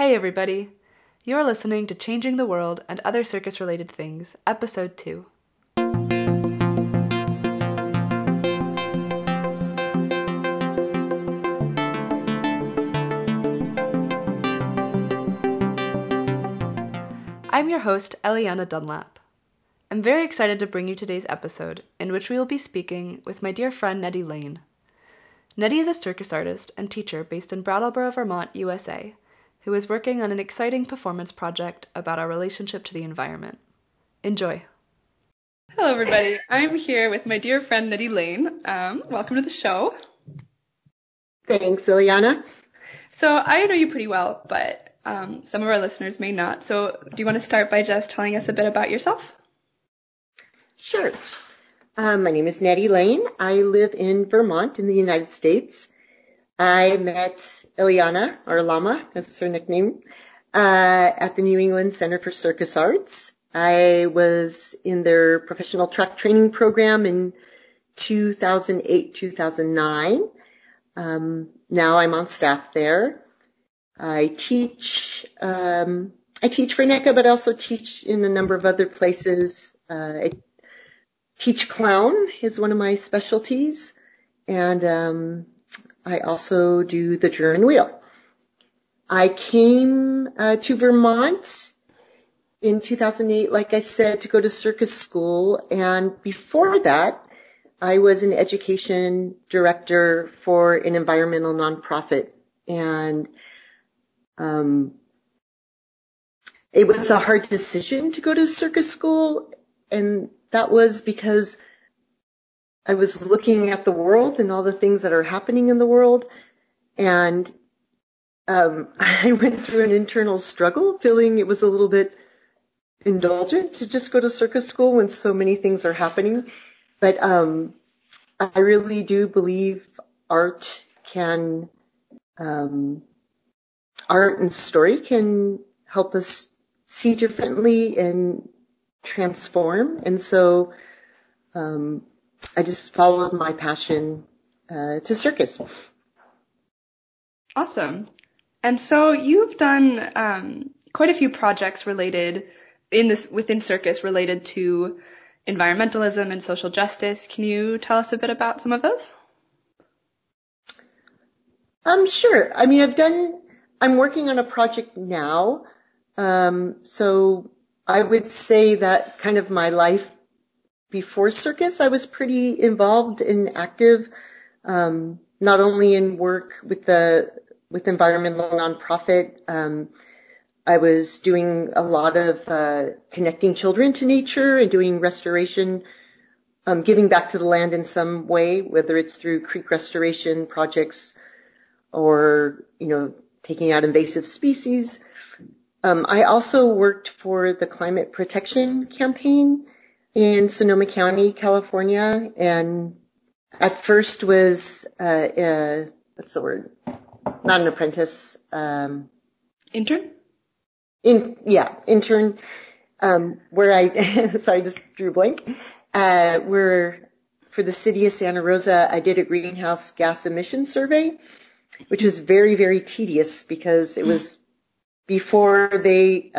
Hey everybody, you're listening to Changing the World and Other Circus-Related Things, Episode 2. I'm your host, Eliana Dunlap. I'm very excited to bring you today's episode, in which we will be speaking with my dear friend Nettie Lane. Nettie is a circus artist and teacher based in Brattleboro, Vermont, USA, who is working on an exciting performance project about our relationship to the environment. Enjoy. Hello, everybody. I'm here with my dear friend Nettie Lane. Welcome to the show. Thanks, Eliana. So I know you pretty well, but some of our listeners may not. So do you want to start by just telling us a bit about yourself? Sure. My name is Nettie Lane. I live in Vermont in the United States. I met Eliana, or Lama, that's her nickname, at the New England Center for Circus Arts. I was in their professional track training program in 2008, 2009. Now I'm on staff there. I teach for NECA, but also teach in a number of other places. I teach clown is one of my specialties, and I also do the German wheel. I came to Vermont in 2008, like I said, to go to circus school, and before that, I was an education director for an environmental nonprofit, and it was a hard decision to go to circus school, and that was because I was looking at the world and all the things that are happening in the world, and I went through an internal struggle, feeling it was a little bit indulgent to just go to circus school when so many things are happening. But I really do believe art and story can help us see differently and transform. And so I just followed my passion to circus. Awesome. And so you've done quite a few projects related within circus related to environmentalism and social justice. Can you tell us a bit about some of those? Sure. I mean, I'm working on a project now, so I would say that kind of my life before circus, I was pretty involved and active, not only in work with environmental nonprofit. I was doing a lot of connecting children to nature and doing restoration, giving back to the land in some way, whether it's through creek restoration projects or, taking out invasive species. I also worked for the Climate Protection Campaign in Sonoma County, California, and at first was, not an apprentice. Intern? Intern, where I, sorry, just drew a blank, where for the city of Santa Rosa, I did a greenhouse gas emission survey, which was very, very tedious because it was before they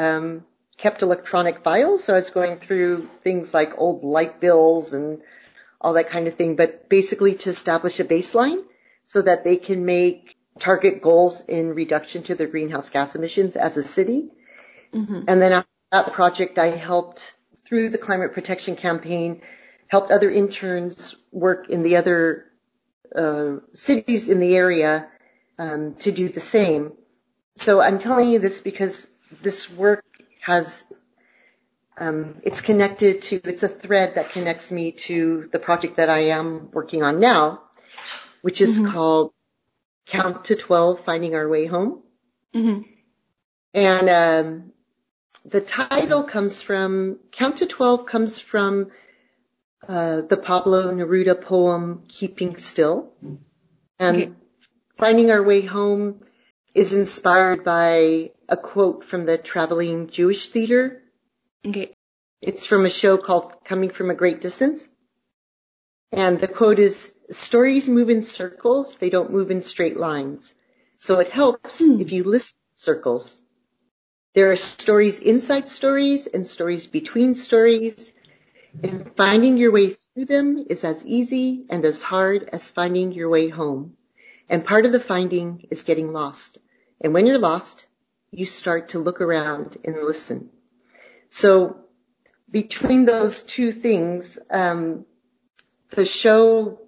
kept electronic files. So I was going through things like old light bills and all that kind of thing, but basically to establish a baseline so that they can make target goals in reduction to their greenhouse gas emissions as a city. Mm-hmm. And then after that project, I helped, through the Climate Protection Campaign, helped other interns work in the other cities in the area to do the same. So I'm telling you this because this work has, it's a thread that connects me to the project that I am working on now, which is mm-hmm. called Count to 12, Finding Our Way Home. Mm-hmm. And the title comes from the Pablo Neruda poem, Keeping Still. And okay. Finding Our Way Home is inspired by a quote from the Traveling Jewish Theater. Okay. It's from a show called Coming from a Great Distance. And the quote is, stories move in circles, they don't move in straight lines. So it helps if you listen to circles. There are stories inside stories and stories between stories, and finding your way through them is as easy and as hard as finding your way home. And part of the finding is getting lost. And when you're lost, you start to look around and listen. So between those two things, the show,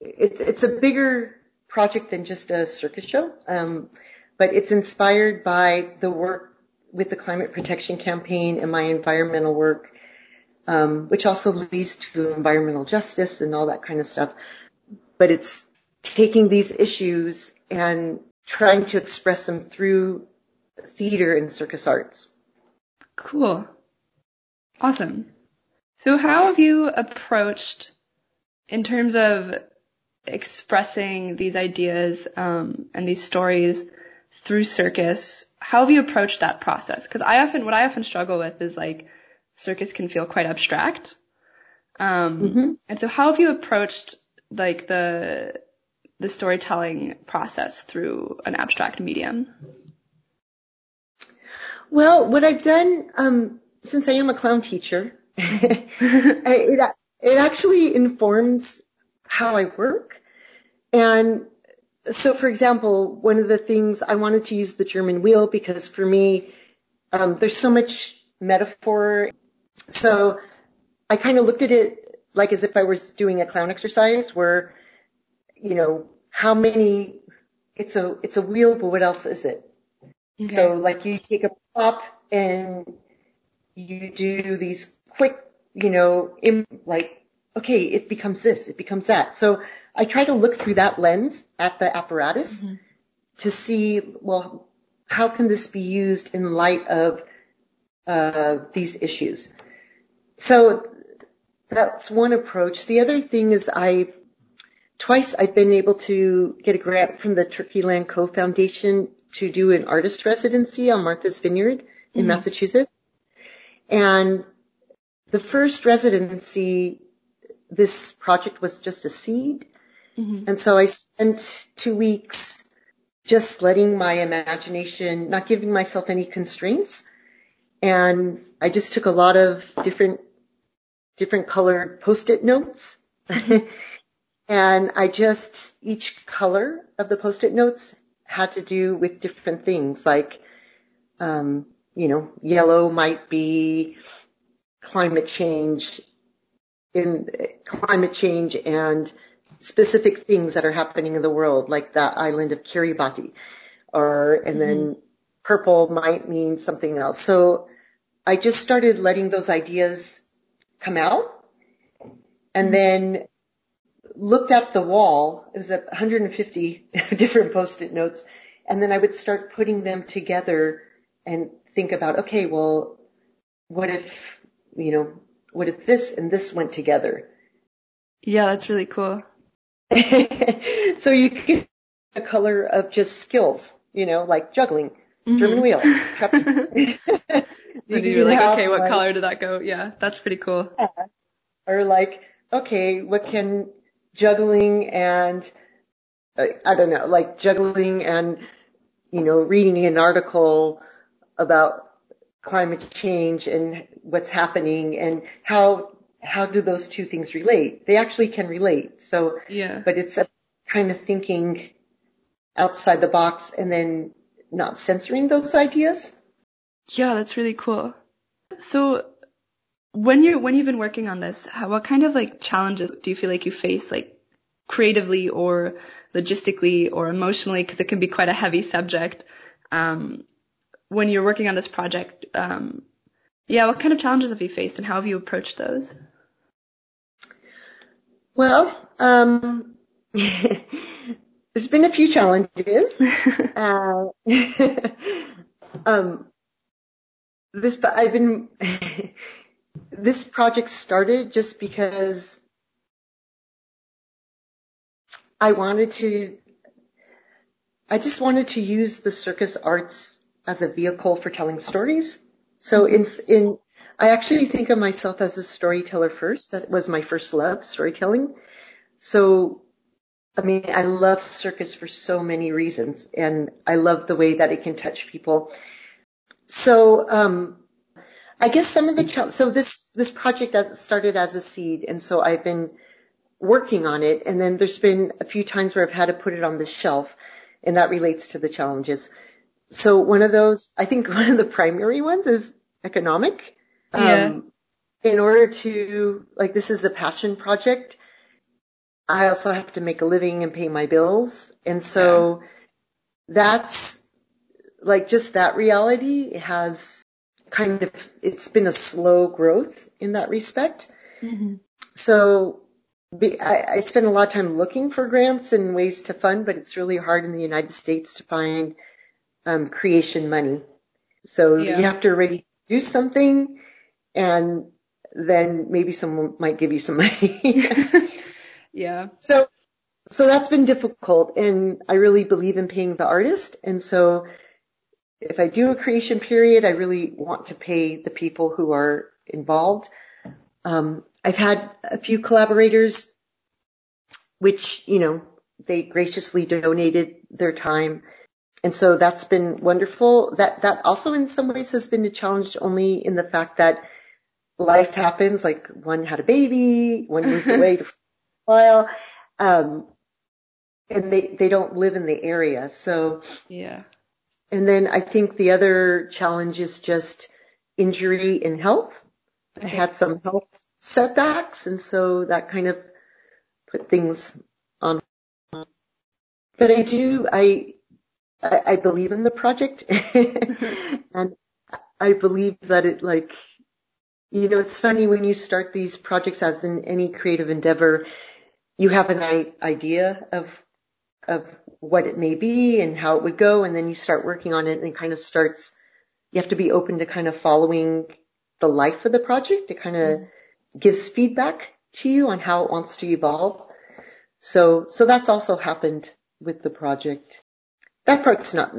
it's a bigger project than just a circus show, but it's inspired by the work with the Climate Protection Campaign and my environmental work, which also leads to environmental justice and all that kind of stuff. But it's taking these issues and trying to express them through theater and circus arts. Cool. Awesome. So how have you approached, in terms of expressing these ideas and these stories through circus, how have you approached that process? Because what I often struggle with is, like, circus can feel quite abstract. And so how have you approached, like, the storytelling process through an abstract medium? Well, what I've done, since I am a clown teacher, it actually informs how I work. And so, for example, one of the things, I wanted to use the German wheel because for me, there's so much metaphor. So I kind of looked at it like as if I was doing a clown exercise where, you know, it's a wheel, but what else is it? Okay. So, like, you take a prop and you do these quick, okay, it becomes this, it becomes that. So I try to look through that lens at the apparatus to see, well, how can this be used in light of these issues? So that's one approach. The other thing is I've been able to get a grant from the Turkey Land Co. Foundation to do an artist residency on Martha's Vineyard in Massachusetts. And the first residency, this project was just a seed. And so I spent 2 weeks just letting my imagination, not giving myself any constraints. And I just took a lot of different colored Post-it notes. And I just, each color of the Post-it notes had to do with different things, like, yellow might be climate change and specific things that are happening in the world, like the island of Kiribati, then purple might mean something else. So I just started letting those ideas come out, and then looked at the wall. It was 150 different Post-it notes, and then I would start putting them together and think about, okay, well, what if this and this went together? Yeah, that's really cool. So you get a color of just skills, like juggling, German wheel, trapeze. You're like, okay, what color did that go? Yeah, that's pretty cool. Yeah. Or like, okay, what can juggling and, reading an article about climate change and what's happening, and how do those two things relate? They actually can relate. So, yeah. But it's a kind of thinking outside the box and then not censoring those ideas. Yeah, that's really cool. So when you've been working on this, what kind of, like, challenges do you feel like you face, like, creatively or logistically or emotionally? Because it can be quite a heavy subject. When you're working on this project, what kind of challenges have you faced, and how have you approached those? Well, there's been a few challenges. This project started just because I just wanted to use the circus arts as a vehicle for telling stories. So I actually think of myself as a storyteller first. That was my first love, storytelling. So, I love circus for so many reasons, and I love the way that it can touch people. So I guess some of the challenges, so this project started as a seed, and so I've been working on it, and then there's been a few times where I've had to put it on the shelf, and that relates to the challenges. So one of those, I think one of the primary ones is economic. Yeah. In order to, like, this is a passion project, I also have to make a living and pay my bills. And so that's, like, just that reality has kind of, it's been a slow growth in that respect. Mm-hmm. So I spend a lot of time looking for grants and ways to fund, but it's really hard in the United States to find creation money. So you have to already do something, and then maybe someone might give you some money. Yeah. So that's been difficult, and I really believe in paying the artist. And so if I do a creation period, I really want to pay the people who are involved. I've had a few collaborators, which, you know, they graciously donated their time. And so that's been wonderful. That also in some ways has been a challenge, only in the fact that life happens. Like, one had a baby, one moved away to while, and they don't live in the area. So and then I think the other challenge is just injury and health. Okay. I had some health setbacks, and so that kind of put things on. But I believe in the project, and I believe that it, like, you know, it's funny when you start these projects, as in any creative endeavor, you have an idea of what it may be and how it would go, and then you start working on it, and it kind of starts, you have to be open to kind of following the life of the project. It kind of gives feedback to you on how it wants to evolve. So that's also happened with the project. That part's not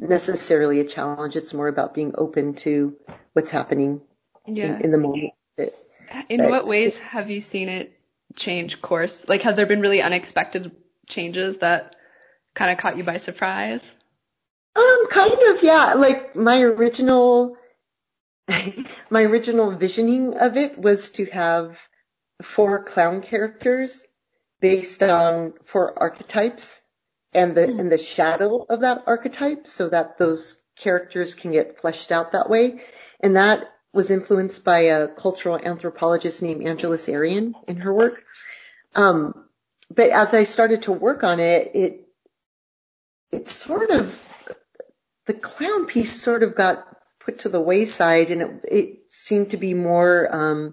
necessarily a challenge. It's more about being open to what's happening in the moment. What ways have you seen it change course? Like, have there been really unexpected changes that kind of caught you by surprise? Kind of. Like, my original visioning of it was to have 4 clown characters based on 4 archetypes and the shadow of that archetype, so that those characters can get fleshed out that way. And that was influenced by a cultural anthropologist named Angela Sarian in her work. But as I started to work on it, it's sort of, the clown piece sort of got put to the wayside, and it seemed to be more,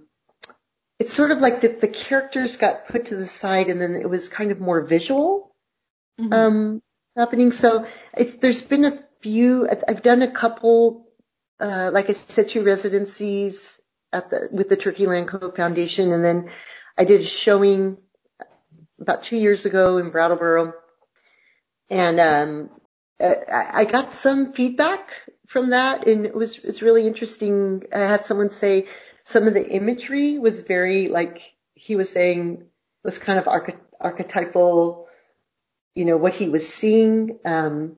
it's sort of like the characters got put to the side, and then it was kind of more visual happening. So there's been a few, I've done a couple, like I said, 2 residencies with the Turkey Land Co. Foundation, and then I did a showing about 2 years ago in Brattleboro, and I got some feedback from that, and it's really interesting. I had someone say some of the imagery was very, like, he was saying was kind of archetypal, you know, what he was seeing. But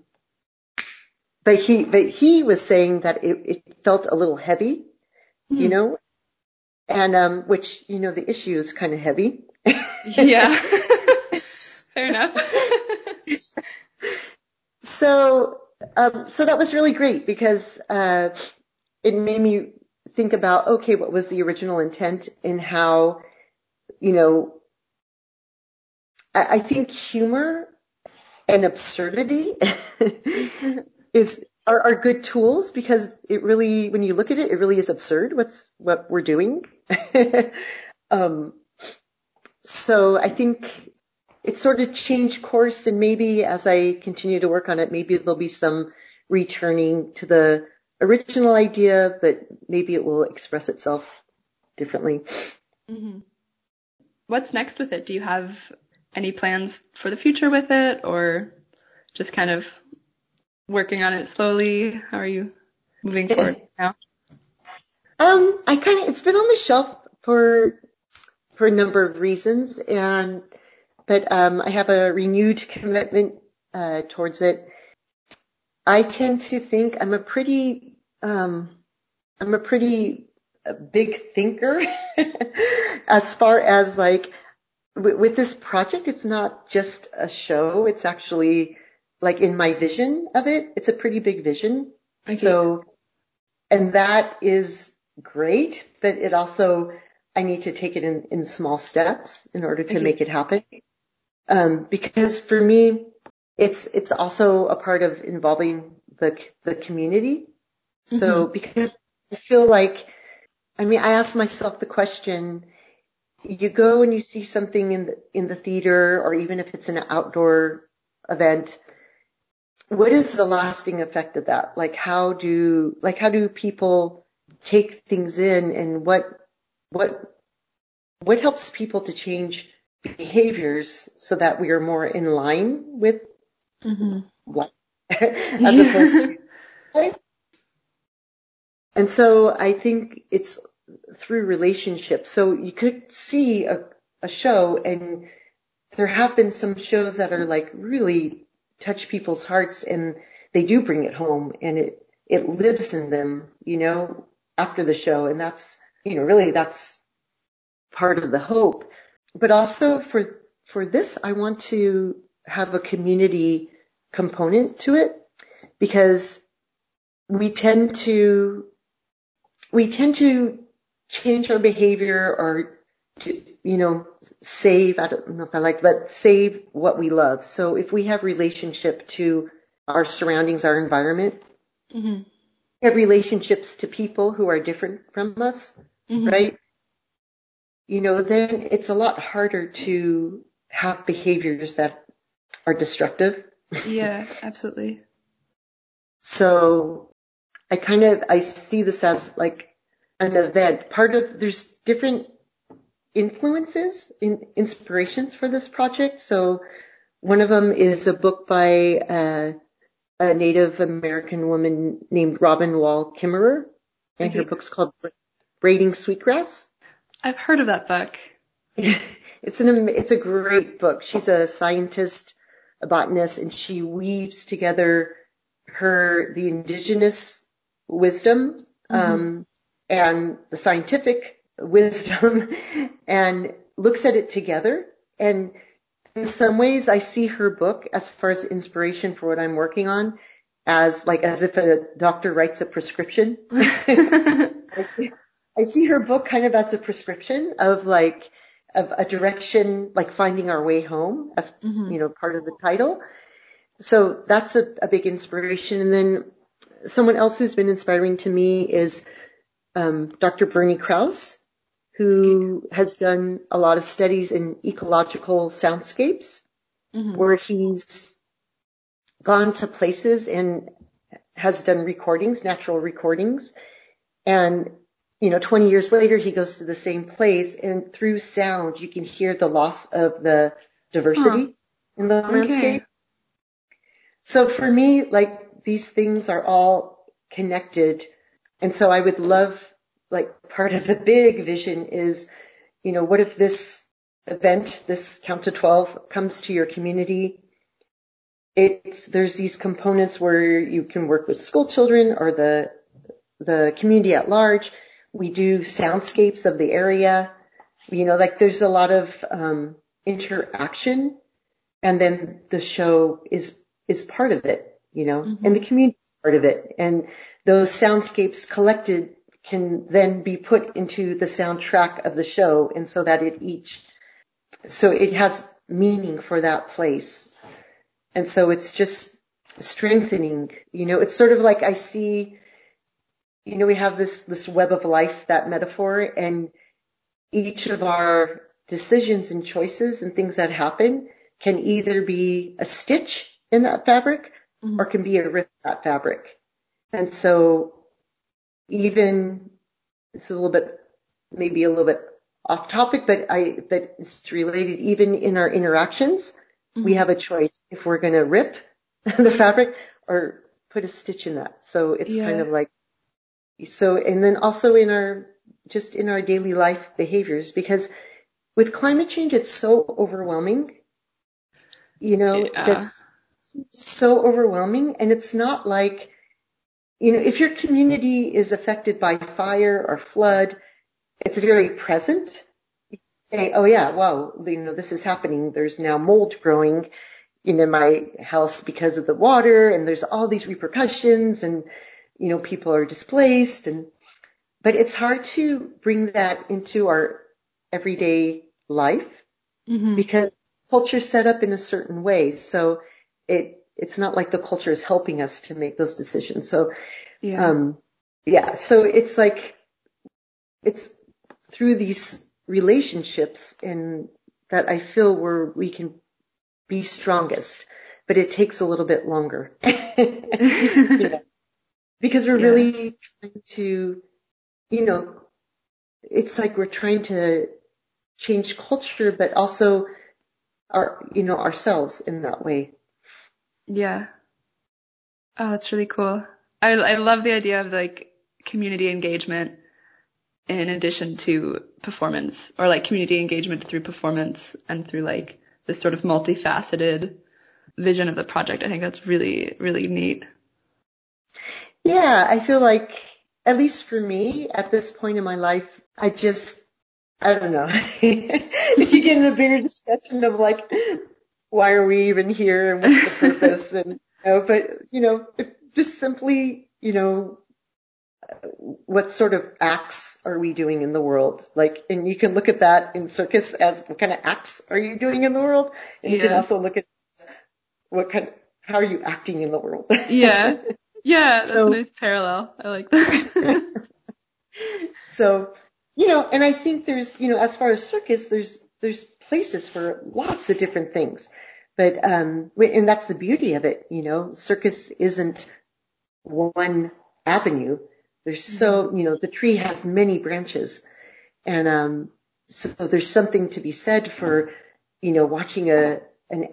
he was saying that it felt a little heavy, you know, and which, you know, the issue is kind of heavy. Yeah, fair enough. So that was really great, because it made me think about, okay, what was the original intent, and how, you know, I think humor and absurdity are good tools, because it really, when you look at it, it really is absurd what we're doing. So I think it sort of changed course, and maybe as I continue to work on it, maybe there'll be some returning to the original idea, but maybe it will express itself differently. Mm-hmm. What's next with it? Do you have any plans for the future with it, or just kind of working on it slowly? How are you moving forward now? It's been on the shelf for a number of reasons, but I have a renewed commitment towards it. I tend to think I'm a pretty I'm a pretty big thinker as far as like with this project. It's not just a show. It's actually like in my vision of it. It's a pretty big vision. Okay. So, and that is great, but it also, I need to take it in small steps in order to make it happen. Because for me, it's also a part of involving the community. So because I feel like, I mean, I ask myself the question, you go and you see something in the theater, or even if it's an outdoor event, what is the lasting effect of that? Like, how do people take things in, and what helps people to change behaviors so that we are more in line with life as opposed to life? And so I think it's through relationships. So you could see a show, and there have been some shows that are like really touch people's hearts, and they do bring it home, and it lives in them, you know, after the show. And that's, you know, really that's part of the hope. But also for this, I want to have a community component to it, because we tend to change our behavior, or, to, you know, save, I don't know if I like, but save what we love. So if we have relationship to our surroundings, our environment, we have relationships to people who are different from us, right? You know, then it's a lot harder to have behaviors that are destructive. Yeah, absolutely. So I see this as like an event. There's different influences and inspirations for this project. So one of them is a book by a Native American woman named Robin Wall Kimmerer, and her book's called Braiding Sweetgrass. I've heard of that book. It's a great book. She's a scientist, a botanist, and she weaves together the indigenous wisdom and the scientific wisdom, and looks at it together. And in some ways, I see her book, as far as inspiration for what I'm working on, as like as if a doctor writes a prescription. I see her book kind of as a prescription of like of a direction, like Finding Our Way Home, as you know, part of the title. So that's a big inspiration. And then someone else who's been inspiring to me is Dr. Bernie Krause, who has done a lot of studies in ecological soundscapes, where he's gone to places and has done recordings, natural recordings. And, you know, 20 years later, he goes to the same place, and through sound, you can hear the loss of the diversity in the landscape. So for me, like, these things are all connected. And so I would love, like, part of the big vision is, you know, what if this event, this Count to 12, comes to your community? There's these components where you can work with school children or the community at large. We do soundscapes of the area. You know, like, there's a lot of interaction. And then the show is part of it, you know, and the community is part of it. And those soundscapes collected can then be put into the soundtrack of the show, and so that it has meaning for that place. And so it's just strengthening, you know, it's sort of like I see, you know, we have this web of life, that metaphor, and each of our decisions and choices and things that happen can either be a stitch in that fabric, or can be a rift in that fabric. And so even it's maybe a little bit off topic, but it's related. Even in our interactions, we have a choice if we're going to rip the fabric or put a stitch in that. So it's kind of like, so, and then also in our daily life behaviors, because with climate change, it's so overwhelming, you know, so overwhelming. And it's not like you know, if your community is affected by fire or flood, it's very present. You say, oh yeah, wow, you know, this is happening. There's now mold growing in my house because of the water, and there's all these repercussions, and, you know, people are displaced. And, but it's hard to bring that into our everyday life, mm-hmm. because culture's set up in a certain way. So it's not like the culture is helping us to make those decisions. So, so it's like, it's through these relationships and that I feel where we can be strongest, but it takes a little bit longer because we're really trying to, it's like we're trying to change culture, but also ourselves in that way. Yeah. Oh, that's really cool. I love the idea of like community engagement in addition to performance, or like community engagement through performance and through like this sort of multifaceted vision of the project. I think that's really, really neat. Yeah. I feel like, at least for me at this point in my life, I don't know. If you get in a bigger discussion of like, why are we even here and what's the purpose? If just simply, what sort of acts are we doing in the world? Like, and you can look at that in circus as what kind of acts are you doing in the world? And you can also look at how are you acting in the world? Yeah. Yeah. That's a nice parallel. I like that. So, and I think there's, as far as circus, there's places for lots of different things, but, and that's the beauty of it, circus isn't one avenue. There's so, the tree has many branches, and, so there's something to be said for, watching an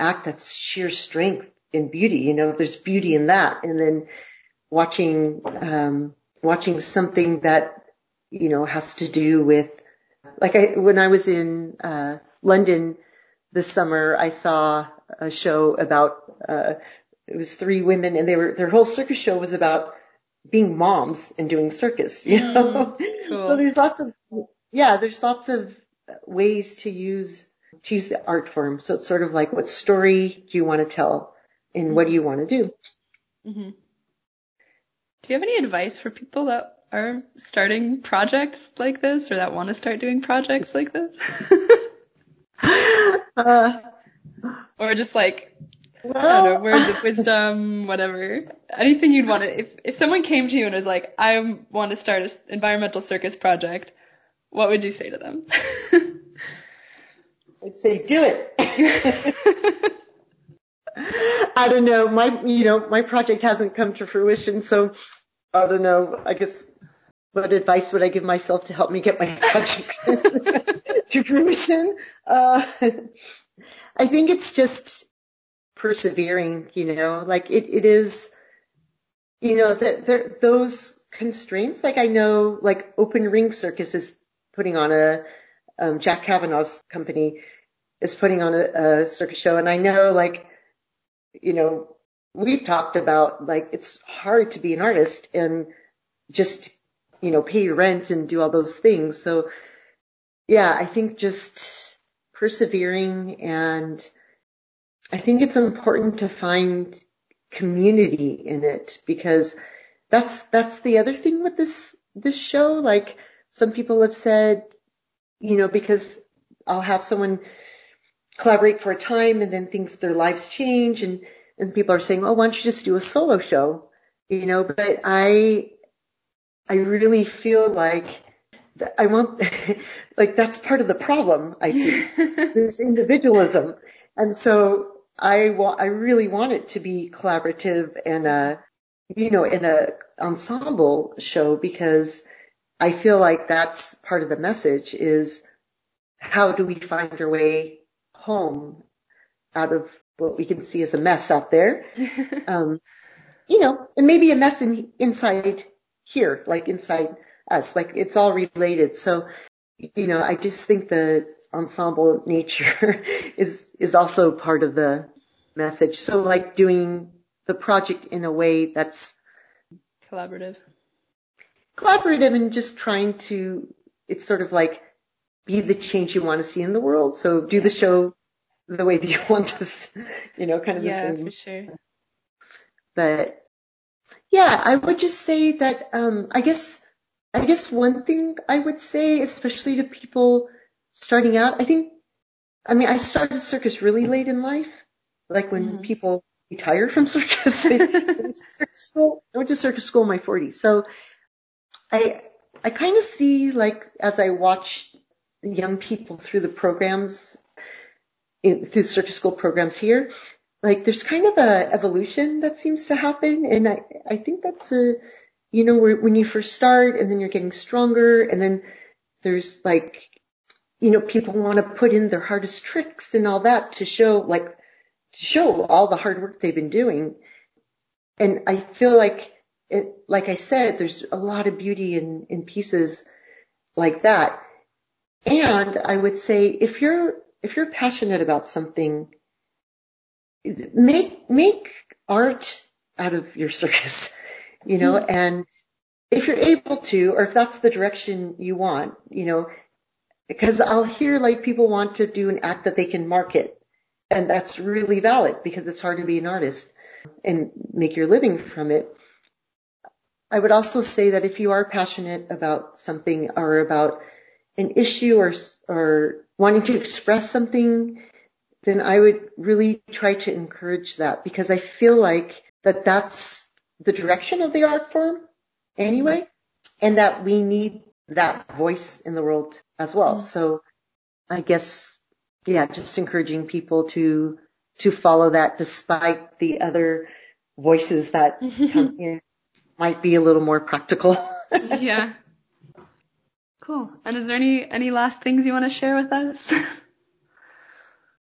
act that's sheer strength and beauty, there's beauty in that. And then watching something that, has to do with, like when I was in London this summer, I saw a show about it was three women, and their whole circus show was about being moms and doing circus. Cool. So there's lots of ways to use the art form. So it's sort of like, what story do you want to tell, and what do you want to do? Mm-hmm. Do you have any advice for people that are starting projects like this, or that want to start doing projects like this? Or just like, I don't know, words of wisdom, whatever, anything you'd want to, if someone came to you and was like, I want to start an environmental circus project, what would you say to them? I'd say, do it. I don't know. My project hasn't come to fruition, so I don't know. I guess, what advice would I give myself to help me get my project to fruition? I think it's just persevering, like it is, that there, those constraints, like I know, like Open Ring Circus is putting on Jack Kavanaugh's company is putting on a circus show. And I know, like, we've talked about, like, it's hard to be an artist and just, pay your rent and do all those things. So, I think just persevering, and I think it's important to find community in it, because that's the other thing with this show. Like, some people have said, because I'll have someone collaborate for a time and then their lives change, and people are saying, oh, why don't you just do a solo show? But I really feel like I want, like, that's part of the problem I see, this individualism. And so I really want it to be collaborative and, in a ensemble show, because I feel like that's part of the message is, how do we find our way home out of what we can see as a mess out there, and maybe a mess inside here, like inside us, like it's all related. So, I just think the ensemble nature is also part of the message. So, like, doing the project in a way that's Collaborative and just trying to, it's sort of like be the change you want to see in the world. So do the show the way that you want to, you know, kind of the same. Yeah, for sure. But yeah, I would just say that, I guess one thing I would say, especially to people starting out, I started circus really late in life. Like when people retire from circus, they went to circus school. I went to circus school in my 40s. So I kind of see, like, as I watch young people through the programs, through circus school programs here, like there's kind of a evolution that seems to happen. And I think that's where, when you first start and then you're getting stronger and then there's like, you know, people want to put in their hardest tricks and all that to show, like, to show all the hard work they've been doing. And I feel like it, like I said, there's a lot of beauty in pieces like that. And I would say if you're passionate about something, make art out of your circus, you know, and if you're able to, or if that's the direction you want, you know, because I'll hear like people want to do an act that they can market. And that's really valid because it's hard to be an artist and make your living from it. I would also say that if you are passionate about something or about an issue or wanting to express something, then I would really try to encourage that because I feel like that's the direction of the art form anyway, and that we need that voice in the world as well. So I guess, yeah, just encouraging people to follow that despite the other voices that come in. Might be a little more practical. Yeah. Cool. And is there any last things you want to share with us?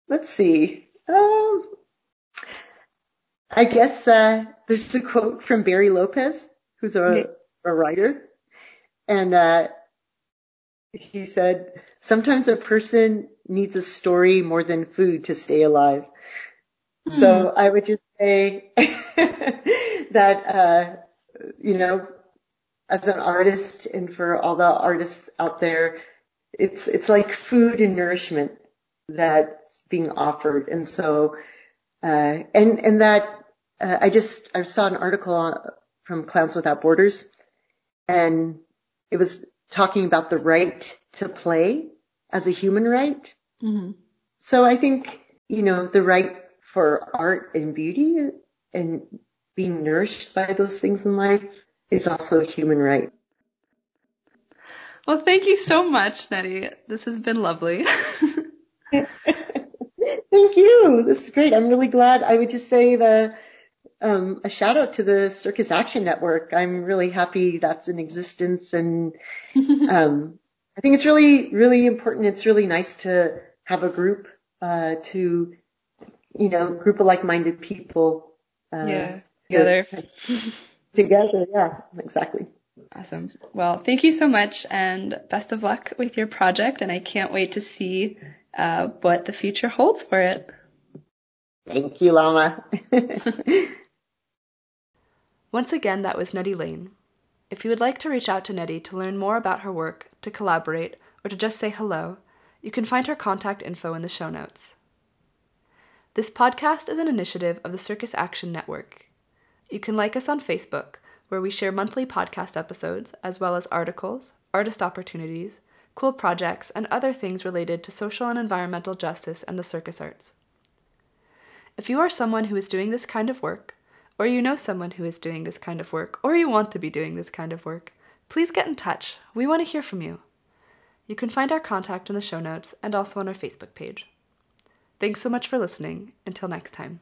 Let's see. I guess there's a quote from Barry Lopez, who's a writer. And he said, "Sometimes a person needs a story more than food to stay alive." So I would just say that... you know, as an artist and for all the artists out there, it's like food and nourishment that's being offered. And so, I saw an article from Clowns Without Borders and it was talking about the right to play as a human right. Mm-hmm. So I think, you know, the right for art and beauty and being nourished by those things in life is also a human right. Well, thank you so much, Nettie. This has been lovely. Thank you. This is great. I'm really glad. I would just say a shout out to the Circus Action Network. I'm really happy that's in existence. And I think it's really, really important. It's really nice to have a group, group of like-minded people. Together, yeah, exactly. Awesome. Well, thank you so much and best of luck with your project. And I can't wait to see what the future holds for it. Thank you, Lama. Once again, that was Nettie Lane. If you would like to reach out to Nettie to learn more about her work, to collaborate, or to just say hello, you can find her contact info in the show notes. This podcast is an initiative of the Circus Action Network. You can like us on Facebook, where we share monthly podcast episodes, as well as articles, artist opportunities, cool projects, and other things related to social and environmental justice and the circus arts. If you are someone who is doing this kind of work, or you know someone who is doing this kind of work, or you want to be doing this kind of work, please get in touch. We want to hear from you. You can find our contact in the show notes and also on our Facebook page. Thanks so much for listening. Until next time.